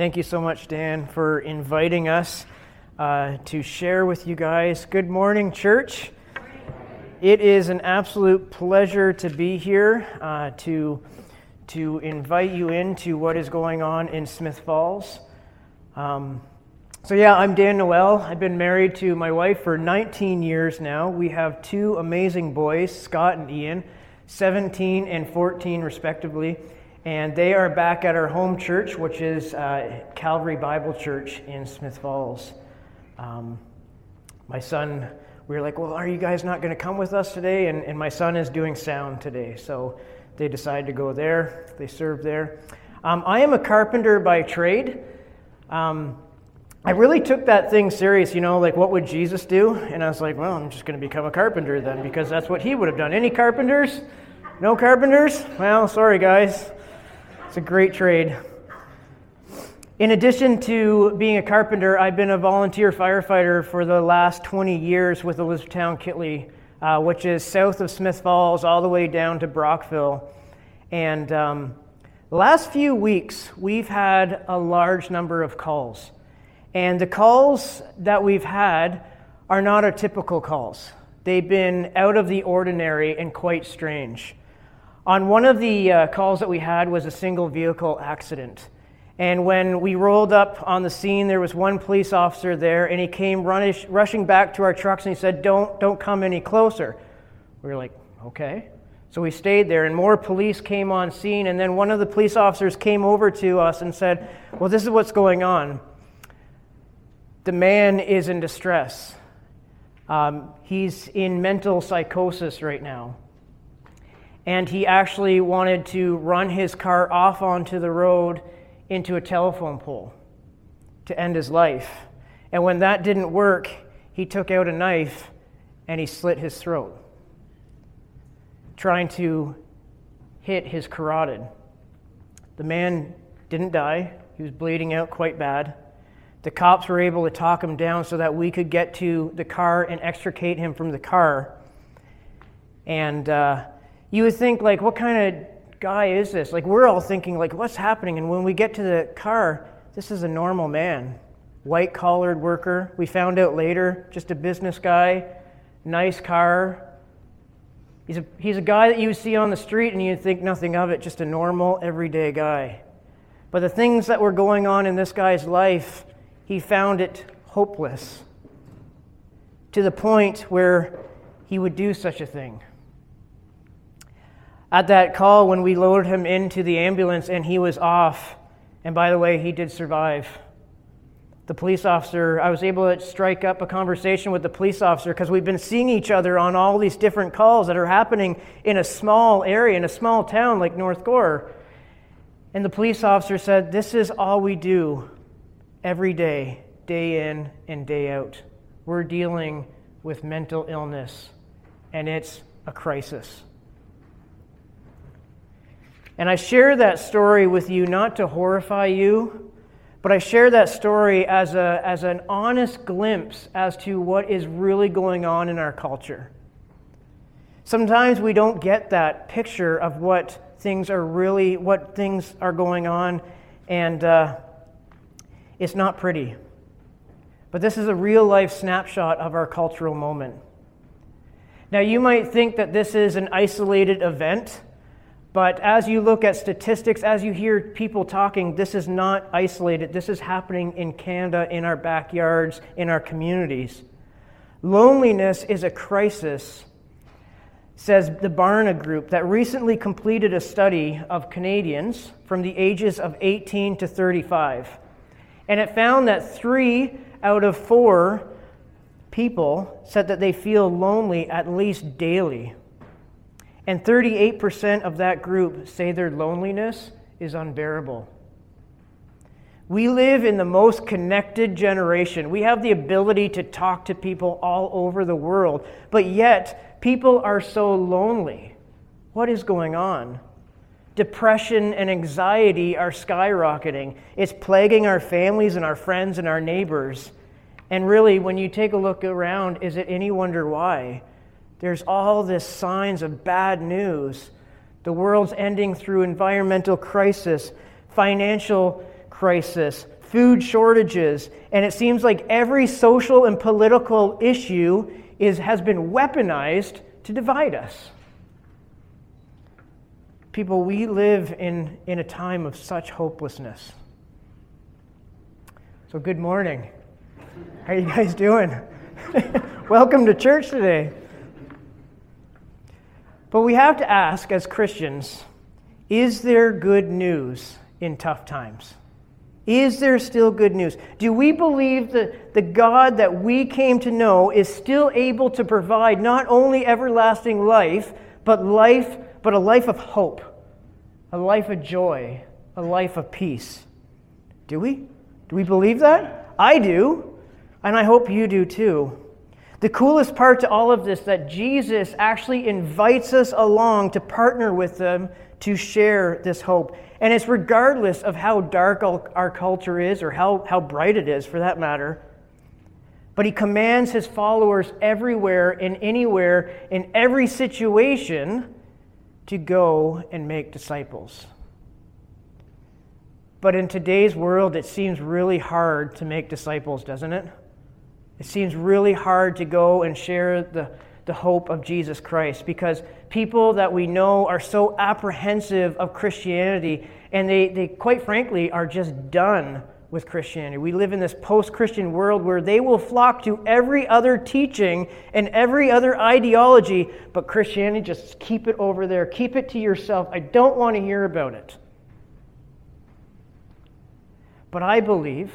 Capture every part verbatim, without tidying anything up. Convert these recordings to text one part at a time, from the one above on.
Thank you so much, Dan, for inviting us uh, to share with you guys. Good morning, church. It is an absolute pleasure to be here uh, to to invite you into what is going on in Smiths Falls. Um, so yeah, I'm Dan Noel. I've been married to my wife for nineteen years now. We have two amazing boys, Scott and Ian, seventeen and fourteen respectively. And they are back at our home church, which is uh, Calvary Bible Church in Smiths Falls. Um, my son, we were like, well, are you guys not going to come with us today? And, and my son is doing sound today, so they decided to go there. They serve there. Um, I am a carpenter by trade. Um, I really took that thing serious, you know, like what would Jesus do? And I was like, well, I'm just going to become a carpenter then, because that's what he would have done. Any carpenters? No carpenters? Well, sorry guys. It's a great trade. In addition to being a carpenter, I've been a volunteer firefighter for the last twenty years with Elizabethtown Kitley, uh, which is south of Smiths Falls all the way down to Brockville. And um, the last few weeks, we've had a large number of calls. And the calls that we've had are not our typical calls. They've been out of the ordinary and quite strange. On one of the uh, calls that we had was a single vehicle accident. And when we rolled up on the scene, there was one police officer there, and he came runish, rushing back to our trucks, and he said, don't, don't come any closer. We were like, okay. So we stayed there, and more police came on scene, and then one of the police officers came over to us and said, well, this is what's going on. The man is in distress. Um, he's in mental psychosis right now. And he actually wanted to run his car off onto the road into a telephone pole to end his life. And when that didn't work, he took out a knife and he slit his throat, trying to hit his carotid. The man didn't die. He was bleeding out quite bad. The cops were able to talk him down so that we could get to the car and extricate him from the car. And uh, you would think, like, what kind of guy is this? Like, we're all thinking, like, what's happening? And when we get to the car, this is a normal man, white-collared worker. We found out later, just a business guy, nice car. He's a, he's a guy that you would see on the street and you'd think nothing of it, just a normal, everyday guy. But the things that were going on in this guy's life, he found it hopeless to the point where he would do such a thing. At that call, when we loaded him into the ambulance and he was off, and by the way, he did survive. The police officer, I was able to strike up a conversation with the police officer because we've been seeing each other on all these different calls that are happening in a small area, in a small town like North Gower. And the police officer said, this is all we do. Every day, day in and day out, we're dealing with mental illness, and it's a crisis. And I share that story with you not to horrify you, but I share that story as a as an honest glimpse as to what is really going on in our culture. Sometimes we don't get that picture of what things are really, what things are going on, and uh, It's not pretty, but this is a real-life snapshot of our cultural moment. Now, you might think that this is an isolated event, but as you look at statistics, as you hear people talking, this is not isolated. This is happening in Canada, in our backyards, in our communities. Loneliness is a crisis, says the Barna Group, that recently completed a study of Canadians from the ages of eighteen to thirty-five. And it found that three out of four people said that they feel lonely at least daily. And thirty-eight percent of that group say their loneliness is unbearable. We live in the most connected generation. We have the ability to talk to people all over the world, but yet people are so lonely. What is going on? Depression and anxiety are skyrocketing. It's plaguing our families and our friends and our neighbors. And really, when you take a look around, is it any wonder why? There's all this signs of bad news. The world's ending through environmental crisis, financial crisis, food shortages, and it seems like every social and political issue is has been weaponized to divide us. People, we live in, in a time of such hopelessness. So good morning. How are you guys doing? Welcome to church today. But we have to ask as Christians, is there good news in tough times? Is there still good news? Do we believe that the God that we came to know is still able to provide not only everlasting life, but life, but a life of hope, a life of joy, a life of peace? Do we? Do we believe that? I do, and I hope you do too. The coolest part to all of this, that Jesus actually invites us along to partner with them to share this hope. And it's regardless of how dark our culture is or how, how bright it is for that matter. But he commands his followers everywhere and anywhere in every situation to go and make disciples. But in today's world, it seems really hard to make disciples, doesn't it? It seems really hard to go and share the, the hope of Jesus Christ because people that we know are so apprehensive of Christianity, and they, they quite frankly are just done with Christianity. We live in this post-Christian world where they will flock to every other teaching and every other ideology, but Christianity, just keep it over there. Keep it to yourself. I don't want to hear about it. But I believe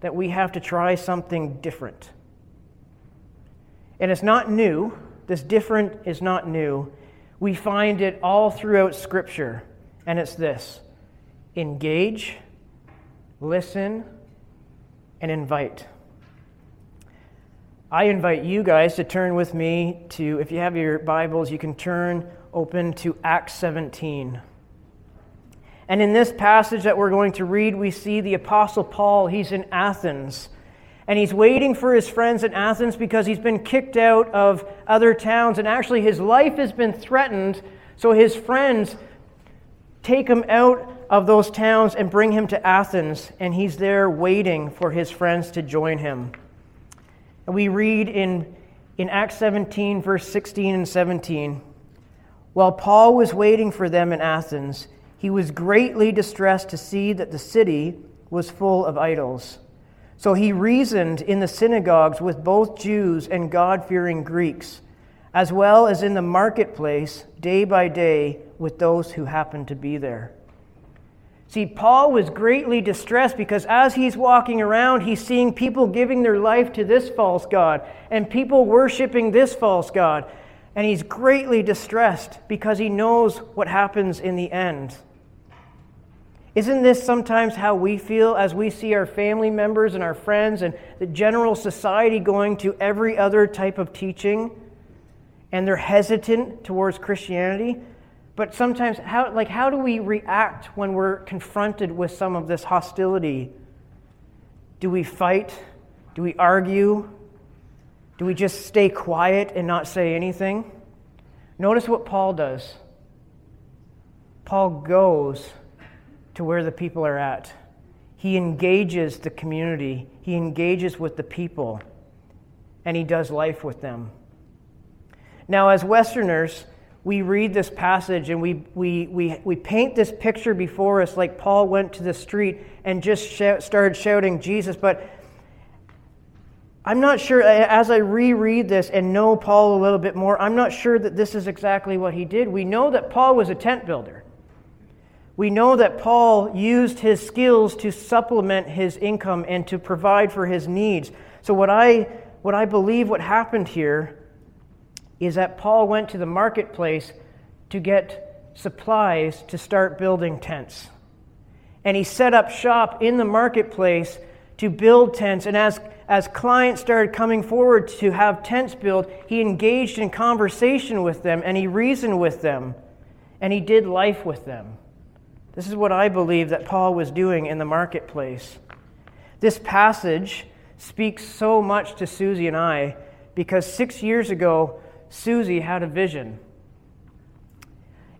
that we have to try something different. And it's not new. This different is not new. We find it all throughout Scripture. And it's this: engage, listen, and invite. I invite you guys to turn with me to, if you have your Bibles, you can turn open to Acts seventeen. And in this passage that we're going to read, we see the Apostle Paul. He's in Athens. And he's waiting for his friends in Athens because he's been kicked out of other towns. And actually, his life has been threatened. So his friends take him out of those towns and bring him to Athens. And he's there waiting for his friends to join him. And we read in, in Acts seventeen, verse sixteen and seventeen, while Paul was waiting for them in Athens, he was greatly distressed to see that the city was full of idols. So he reasoned in the synagogues with both Jews and God-fearing Greeks, as well as in the marketplace day by day with those who happened to be there. See, Paul was greatly distressed because as he's walking around, he's seeing people giving their life to this false god and people worshiping this false god. And he's greatly distressed because he knows what happens in the end. Isn't this sometimes how we feel as we see our family members and our friends and the general society going to every other type of teaching, and they're hesitant towards Christianity? But sometimes, how, like, how do we react when we're confronted with some of this hostility? Do we fight? Do we argue? Do we just stay quiet and not say anything? Notice what Paul does. Paul goes to where the people are at. He engages the community. He engages with the people. And he does life with them. Now, as Westerners, we read this passage and we we we, we paint this picture before us like Paul went to the street and just shout, started shouting Jesus. But I'm not sure, as I reread this and know Paul a little bit more, I'm not sure that this is exactly what he did. We know that Paul was a tent builder. We know that Paul used his skills to supplement his income and to provide for his needs. So what I what I believe what happened here is that Paul went to the marketplace to get supplies to start building tents. And he set up shop in the marketplace to build tents. And as, as clients started coming forward to have tents built, he engaged in conversation with them and he reasoned with them and he did life with them. This is what I believe that Paul was doing in the marketplace. This passage speaks so much to Susie and I because six years ago, Susie had a vision.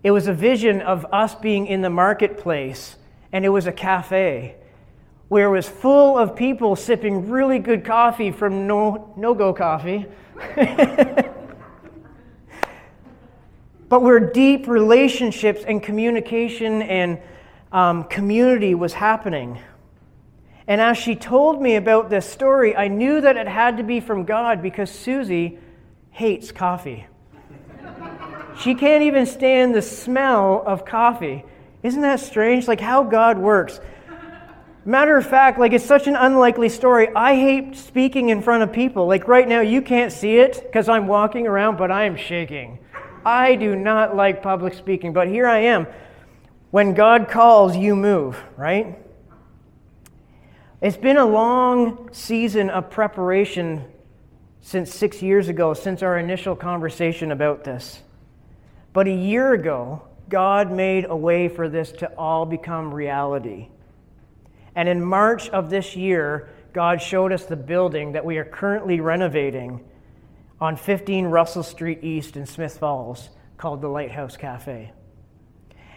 It was a vision of us being in the marketplace, and it was a cafe. where it was full of people sipping really good coffee from no, no-go coffee, but where deep relationships and communication and um, community was happening. And as she told me about this story, I knew that it had to be from God because Susie hates coffee. She can't even stand the smell of coffee. Isn't that strange? Like how God works. Matter of fact, like it's such an unlikely story. I hate speaking in front of people. Like right now, you can't see it because I'm walking around, but I am shaking. I do not like public speaking, but here I am. When God calls, you move, right? It's been a long season of preparation since six years ago, since our initial conversation about this. But a year ago, God made a way for this to all become reality. And in March of this year, God showed us the building that we are currently renovating on fifteen Russell Street East in Smiths Falls, called the Lighthouse Cafe.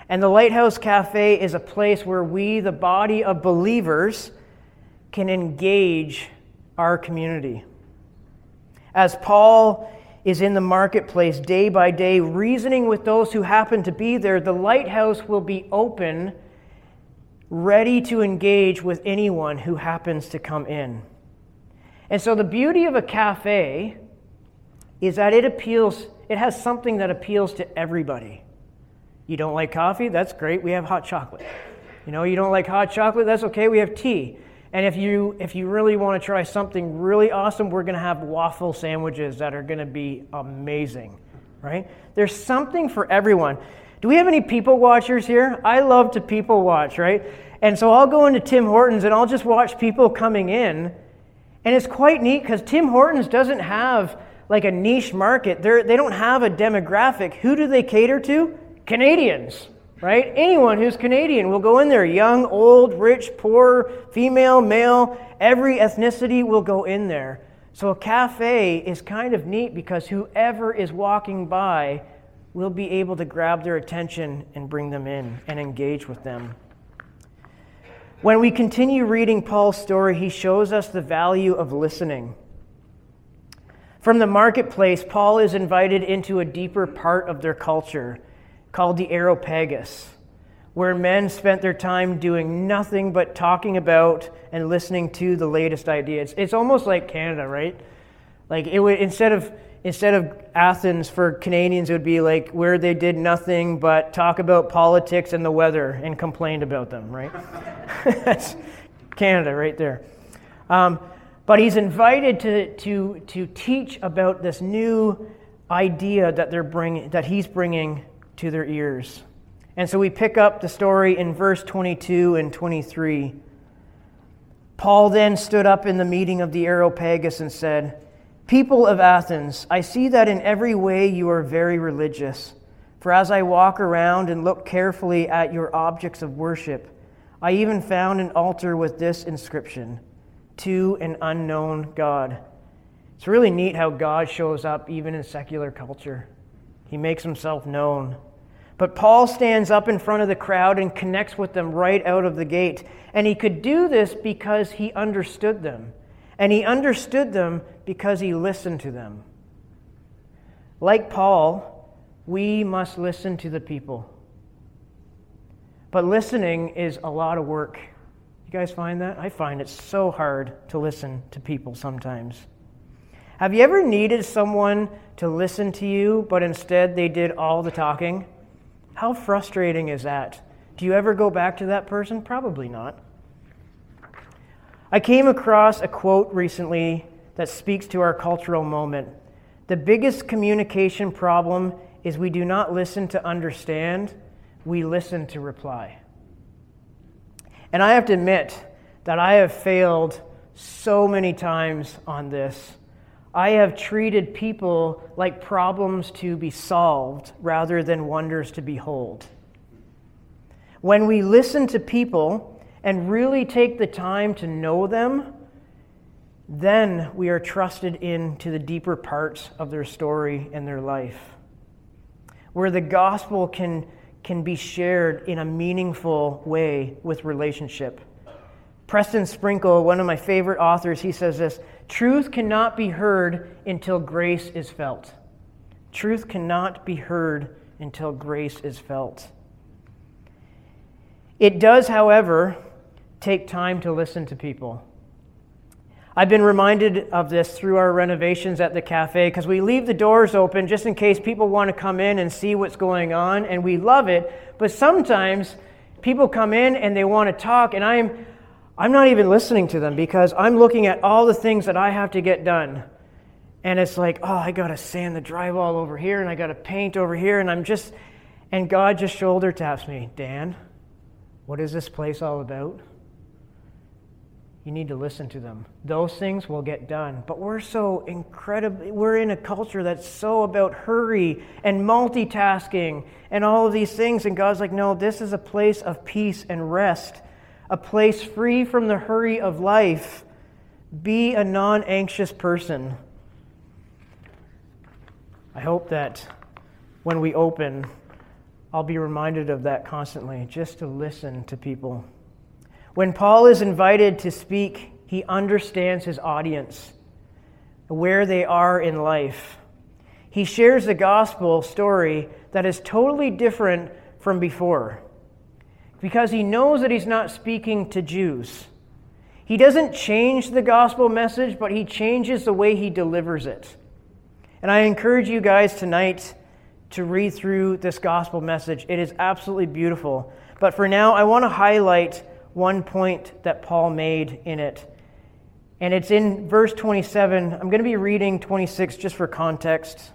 And the Lighthouse Cafe is a place where we, the body of believers, can engage our community. As Paul is in the marketplace day by day, reasoning with those who happen to be there, the lighthouse will be open, ready to engage with anyone who happens to come in. And so the beauty of a cafe is that it appeals, it has something that appeals to everybody. You don't like coffee? That's great. We have hot chocolate. You know, you don't like hot chocolate? That's okay. We have tea. And if you if you really want to try something really awesome, we're going to have waffle sandwiches that are going to be amazing, right? There's something for everyone. Do we have any people watchers here? I love to people watch, right? And so I'll go into Tim Hortons and I'll just watch people coming in. And it's quite neat because Tim Hortons doesn't have like a niche market. They're, they don't have a demographic. Who do they cater to? Canadians. Right? Anyone who's Canadian will go in there. Young, old, rich, poor, female, male, every ethnicity will go in there. So a cafe is kind of neat because whoever is walking by will be able to grab their attention and bring them in and engage with them. When we continue reading Paul's story, he shows us the value of listening. From the marketplace, Paul is invited into a deeper part of their culture, called the Areopagus, where men spent their time doing nothing but talking about and listening to the latest ideas. It's almost like Canada, right? Like it would instead of instead of Athens for Canadians, it would be like where they did nothing but talk about politics and the weather and complained about them, right? That's Canada right there. Um, but he's invited to to to teach about this new idea that they're bringing that he's bringing. to their ears. And so we pick up the story in verse twenty-two and twenty-three. Paul then stood up in the meeting of the Areopagus and said, "People of Athens, I see that in every way you are very religious. For as I walk around and look carefully at your objects of worship, I even found an altar with this inscription, 'To an unknown God.'" It's really neat how God shows up even in secular culture. He makes himself known. But Paul stands up in front of the crowd and connects with them right out of the gate. And he could do this because he understood them. And he understood them because he listened to them. Like Paul, we must listen to the people. But listening is a lot of work. You guys find that? I find it so hard to listen to people sometimes. Have you ever needed someone to listen to you, but instead they did all the talking? How frustrating is that? Do you ever go back to that person? Probably not. I came across a quote recently that speaks to our cultural moment. "The biggest communication problem is we do not listen to understand, we listen to reply." And I have to admit that I have failed so many times on this. I have treated people like problems to be solved rather than wonders to behold. When we listen to people and really take the time to know them, then we are trusted into the deeper parts of their story and their life, where the gospel can, can be shared in a meaningful way with relationship. Preston Sprinkle, one of my favorite authors, he says this: truth cannot be heard until grace is felt. Truth cannot be heard until grace is felt. It does, however, take time to listen to people. I've been reminded of this through our renovations at the cafe, because we leave the doors open just in case people want to come in and see what's going on, and we love it. But sometimes people come in and they want to talk, and I'm I'm not even listening to them because I'm looking at all the things that I have to get done. And it's like, oh, I got to sand the drywall over here, and I got to paint over here, and I'm just, and God just shoulder taps me. Dan, what is this place all about? You need to listen to them. Those things will get done. But we're so incredibly, we're in a culture that's so about hurry and multitasking and all of these things. And God's like, no, this is a place of peace and rest, a place free from the hurry of life. Be a non-anxious person. I hope that when we open, I'll be reminded of that constantly, just to listen to people. When Paul is invited to speak, he understands his audience, where they are in life. He shares the gospel story that is totally different from before, because he knows that he's not speaking to Jews. He doesn't change the gospel message, but he changes the way he delivers it. And I encourage you guys tonight to read through this gospel message. It is absolutely beautiful. But for now, I want to highlight one point that Paul made in it. And it's in verse twenty-seven. I'm going to be reading twenty-six just for context.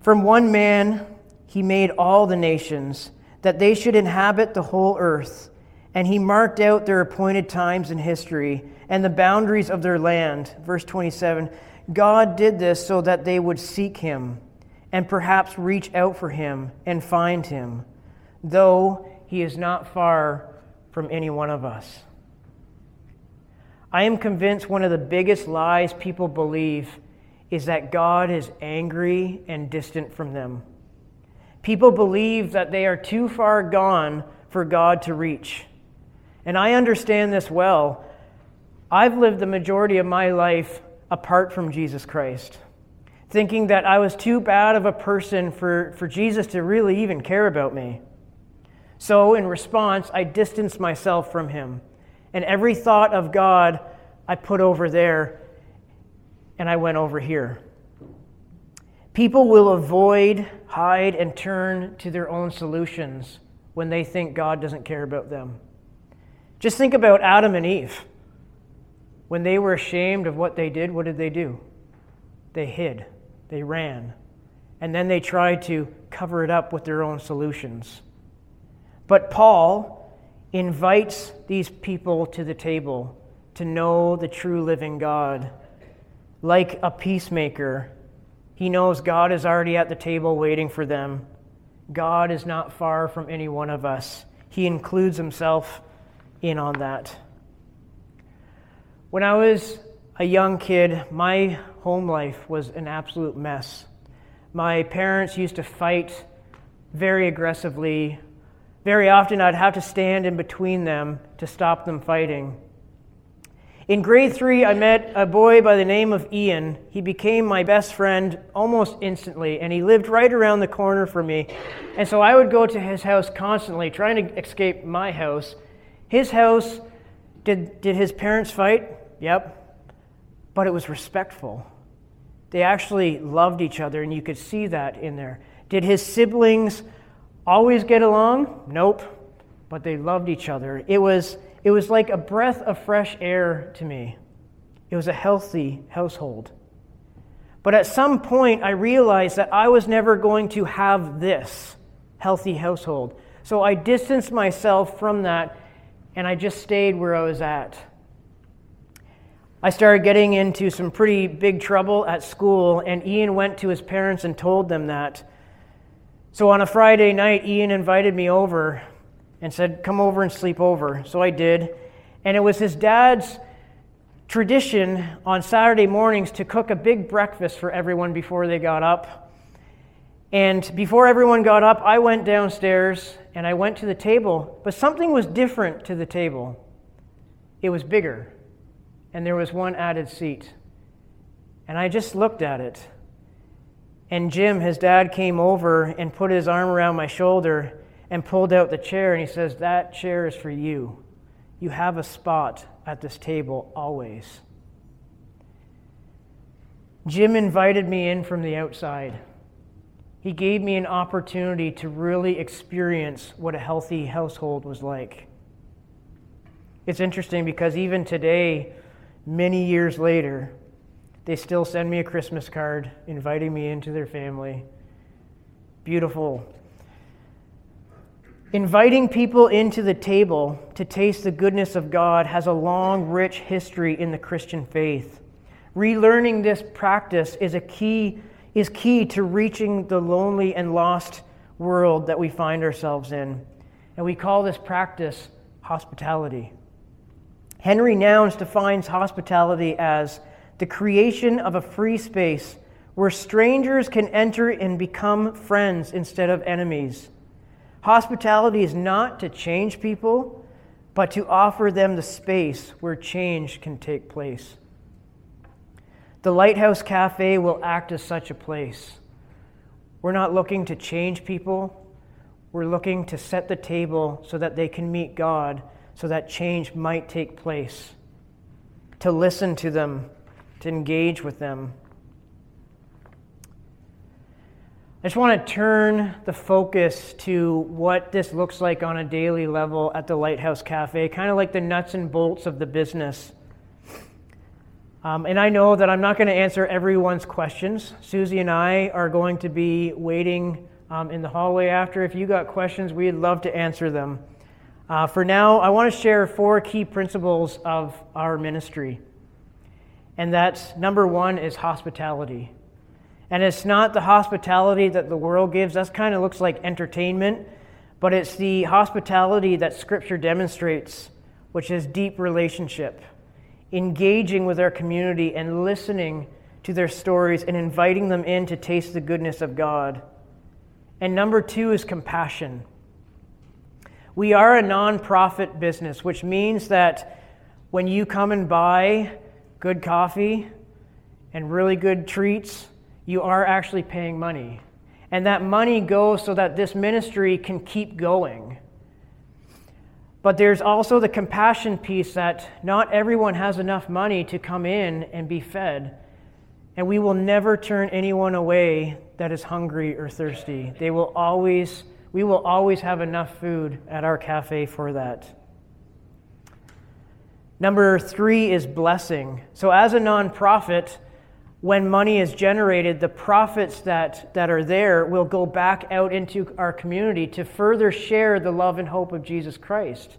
From one man he made all the nations, that they should inhabit the whole earth. And he marked out their appointed times in history and the boundaries of their land. Verse twenty-seven, God did this so that they would seek him and perhaps reach out for him and find him, though he is not far from any one of us. I am convinced one of the biggest lies people believe is that God is angry and distant from them. People believe that they are too far gone for God to reach. And I understand this well. I've lived the majority of my life apart from Jesus Christ, thinking that I was too bad of a person for, for Jesus to really even care about me. So in response, I distanced myself from him. And every thought of God I put over there, and I went over here. People will avoid, hide, and turn to their own solutions when they think God doesn't care about them. Just think about Adam and Eve. When they were ashamed of what they did, what did they do? They hid. They ran. And then they tried to cover it up with their own solutions. But Paul invites these people to the table to know the true living God. Like a peacemaker, he knows God is already at the table waiting for them. God is not far from any one of us. He includes himself in on that. When I was a young kid, my home life was an absolute mess. My parents used to fight very aggressively. Very often I'd have to stand in between them to stop them fighting. In grade three, I met a boy by the name of Ian. He became my best friend almost instantly, and he lived right around the corner from me. And so I would go to his house constantly, trying to escape my house. His house, did, did his parents fight? Yep. But it was respectful. They actually loved each other, and you could see that in there. Did his siblings always get along? Nope. But they loved each other. It was... It was like a breath of fresh air to me. It was a healthy household. But at some point, I realized that I was never going to have this healthy household. So I distanced myself from that, and I just stayed where I was at. I started getting into some pretty big trouble at school, and Ian went to his parents and told them that. So on a Friday night, Ian invited me over and said, come over and sleep over. So I did. And it was his dad's tradition on Saturday mornings to cook a big breakfast for everyone before they got up. And before everyone got up, I went downstairs and I went to the table. But something was different to the table. It was bigger, and there was one added seat. And I just looked at it. And Jim, his dad, came over and put his arm around my shoulder and pulled out the chair, and he says, "That chair is for you. You have a spot at this table always." Jim invited me in from the outside. He gave me an opportunity to really experience what a healthy household was like. It's interesting because even today, many years later, they still send me a Christmas card inviting me into their family. Beautiful. Inviting people into the table to taste the goodness of God has a long, rich history in the Christian faith. Relearning this practice is a key is key to reaching the lonely and lost world that we find ourselves in. And we call this practice hospitality. Henry Nouns defines hospitality as the creation of a free space where strangers can enter and become friends instead of enemies. Hospitality is not to change people, but to offer them the space where change can take place. The Lighthouse Cafe will act as such a place. We're not looking to change people. We're looking to set the table so that they can meet God, so that change might take place. To listen to them, to engage with them. I just want to turn the focus to what this looks like on a daily level at the Lighthouse Cafe, kind of like the nuts and bolts of the business. Um, and I know that I'm not going to answer everyone's questions. Susie and I are going to be waiting um, in the hallway after. If you got questions, we'd love to answer them. Uh, for now, I want to share four key principles of our ministry. And that's, number one is hospitality. And it's not the hospitality that the world gives. That kind of looks like entertainment. But it's the hospitality that Scripture demonstrates, which is deep relationship. Engaging with our community and listening to their stories and inviting them in to taste the goodness of God. And number two is compassion. We are a nonprofit business, which means that when you come and buy good coffee and really good treats, you are actually paying money. And that money goes so that this ministry can keep going. But there's also the compassion piece that not everyone has enough money to come in and be fed. And we will never turn anyone away that is hungry or thirsty. They will always, we will always have enough food at our cafe for that. Number three is blessing. So as a nonprofit, when money is generated, the profits that, that are there will go back out into our community to further share the love and hope of Jesus Christ.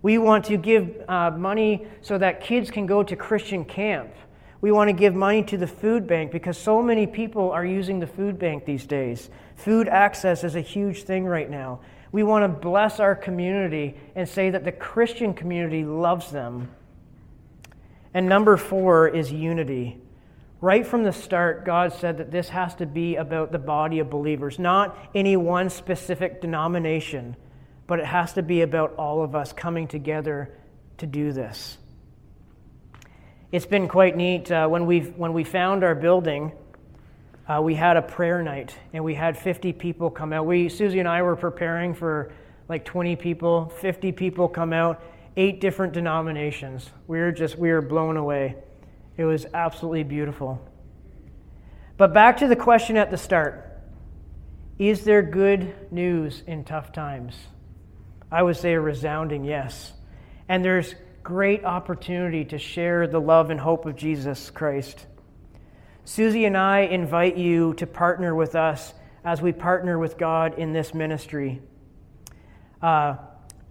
We want to give uh, money so that kids can go to Christian camp. We want to give money to the food bank because so many people are using the food bank these days. Food access is a huge thing right now. We want to bless our community and say that the Christian community loves them. And number four is unity. Right from the start, God said that this has to be about the body of believers, not any one specific denomination, but it has to be about all of us coming together to do this. It's been quite neat. Uh, when we when we found our building, uh, we had a prayer night, and we had fifty people come out. We Susie and I were preparing for like twenty people, fifty people come out, eight different denominations. We were just we were blown away. It was absolutely beautiful. But back to the question at the start. Is there good news in tough times? I would say a resounding yes. And there's great opportunity to share the love and hope of Jesus Christ. Susie and I invite you to partner with us as we partner with God in this ministry, uh,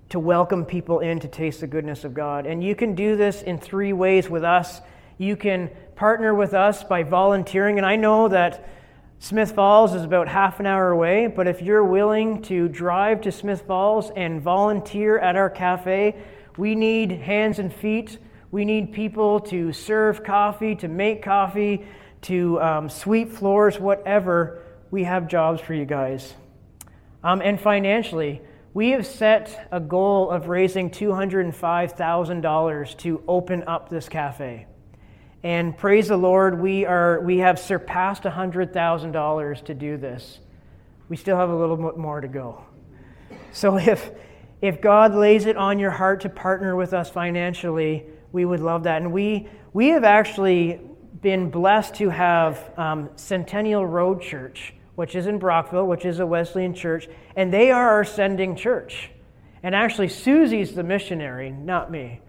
to welcome people in to taste the goodness of God. And you can do this in three ways with us. You can partner with us by volunteering. And I know that Smiths Falls is about half an hour away, but if you're willing to drive to Smiths Falls and volunteer at our cafe, we need hands and feet. We need people to serve coffee, to make coffee, to um, sweep floors, whatever. We have jobs for you guys. Um, and financially, We have set a goal of raising two hundred five thousand dollars to open up this cafe. And praise the Lord, we are we have surpassed one hundred thousand dollars to do this. We still have a little bit more to go. So if if God lays it on your heart to partner with us financially, we would love that. And we we have actually been blessed to have um, Centennial Road Church, which is in Brockville, which is a Wesleyan church, and they are our sending church. And actually, Susie's the missionary, not me.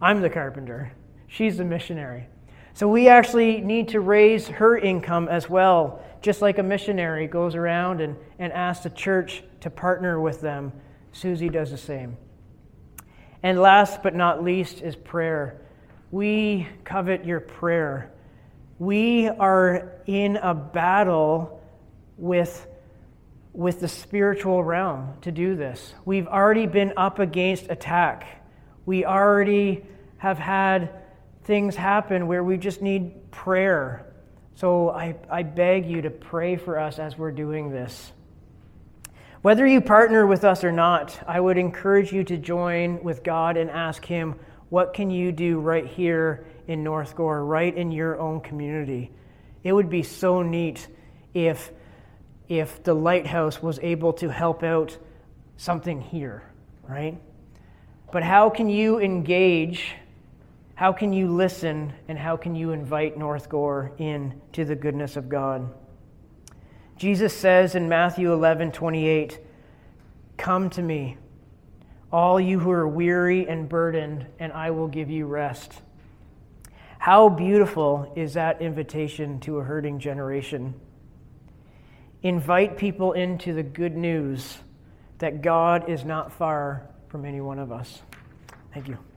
I'm the carpenter. She's the missionary. So we actually need to raise her income as well, just like a missionary goes around and, and asks the church to partner with them. Susie does the same. And last but not least is prayer. We covet your prayer. We are in a battle with with the spiritual realm to do this. We've already been up against attack. We already have had things happen where we just need prayer. So I, I beg you to pray for us as we're doing this. Whether you partner with us or not, I would encourage you to join with God and ask Him, what can you do right here in North Gower, right in your own community? It would be so neat if if the Lighthouse was able to help out something here, right? But how can you engage, how can you listen, and how can you invite North Gower in to the goodness of God? Jesus says in Matthew eleven twenty-eight, "Come to me, all you who are weary and burdened, and I will give you rest." How beautiful is that invitation to a hurting generation? Invite people into the good news that God is not far from any one of us. Thank you.